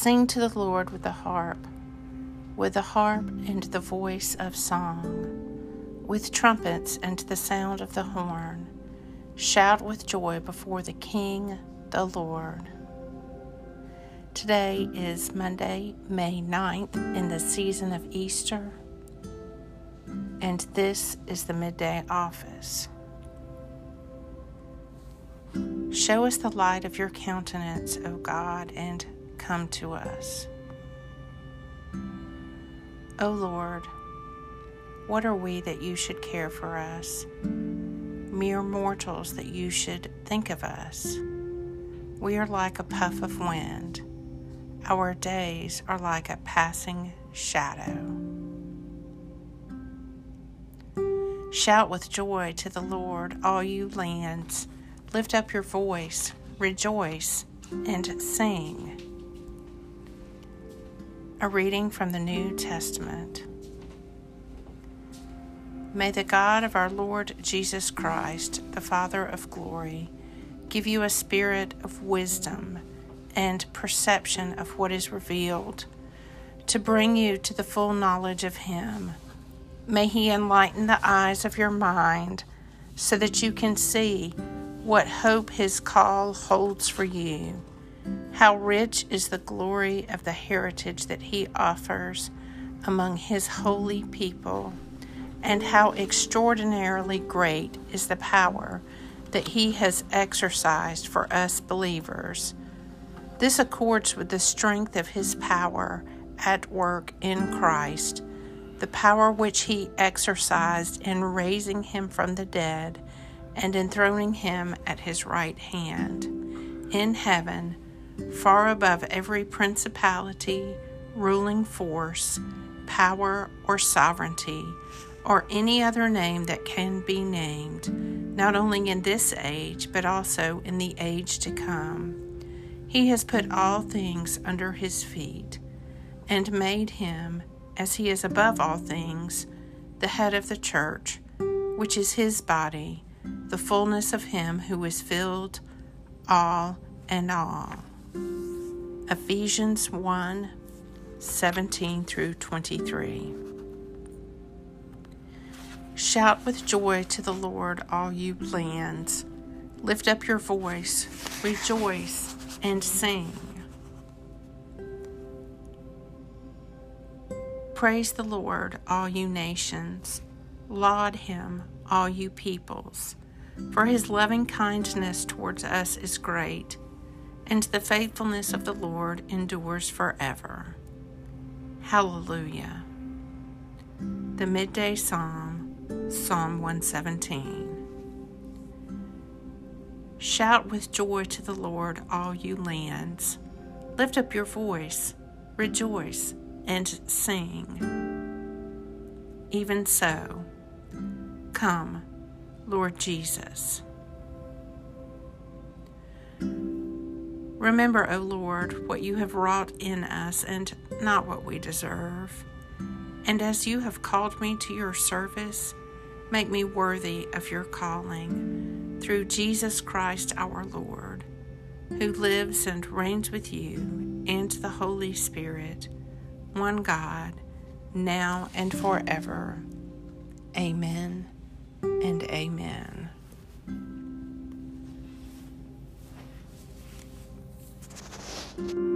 Sing to the Lord with the harp and the voice of song, with trumpets and the sound of the horn. Shout with joy before the King, the Lord. Today is Monday, May 9th, in the season of Easter, and this is the Midday Office. Show us the light of your countenance, O God, and come to us. O Lord, what are we that you should care for us? Mere mortals that you should think of us. We are like a puff of wind. Our days are like a passing shadow. Shout with joy to the Lord, all you lands. Lift up your voice, rejoice, and sing. A reading from the New Testament. May the God of our Lord Jesus Christ, the Father of glory, give you a spirit of wisdom and perception of what is revealed, to bring you to the full knowledge of Him. May He enlighten the eyes of your mind, so that you can see what hope His call holds for you, how rich is the glory of the heritage that He offers among His holy people, and how extraordinarily great is the power that He has exercised for us believers. This accords with the strength of His power at work in Christ, the power which He exercised in raising Him from the dead and enthroning Him at His right hand, in heaven, far above every principality, ruling force, power, or sovereignty, or any other name that can be named, not only in this age, but also in the age to come. He has put all things under His feet, and made Him, as He is above all things, the head of the church, which is His body, the fullness of Him who is filled all in all. Ephesians 1:17 through 23. Shout with joy to the Lord, all you lands. Lift up your voice, rejoice, and sing. Praise the Lord, all you nations. Laud Him, all you peoples. For His loving kindness towards us is great, and the faithfulness of the Lord endures forever. Hallelujah. The Midday Psalm, Psalm 117. Shout with joy to the Lord, all you lands. Lift up your voice, rejoice, and sing. Even so, come, Lord Jesus. Remember, O Lord, what you have wrought in us, and not what we deserve. And as you have called me to your service, make me worthy of your calling, through Jesus Christ our Lord, who lives and reigns with you and the Holy Spirit, one God, now and forever. Amen and amen. Thank you.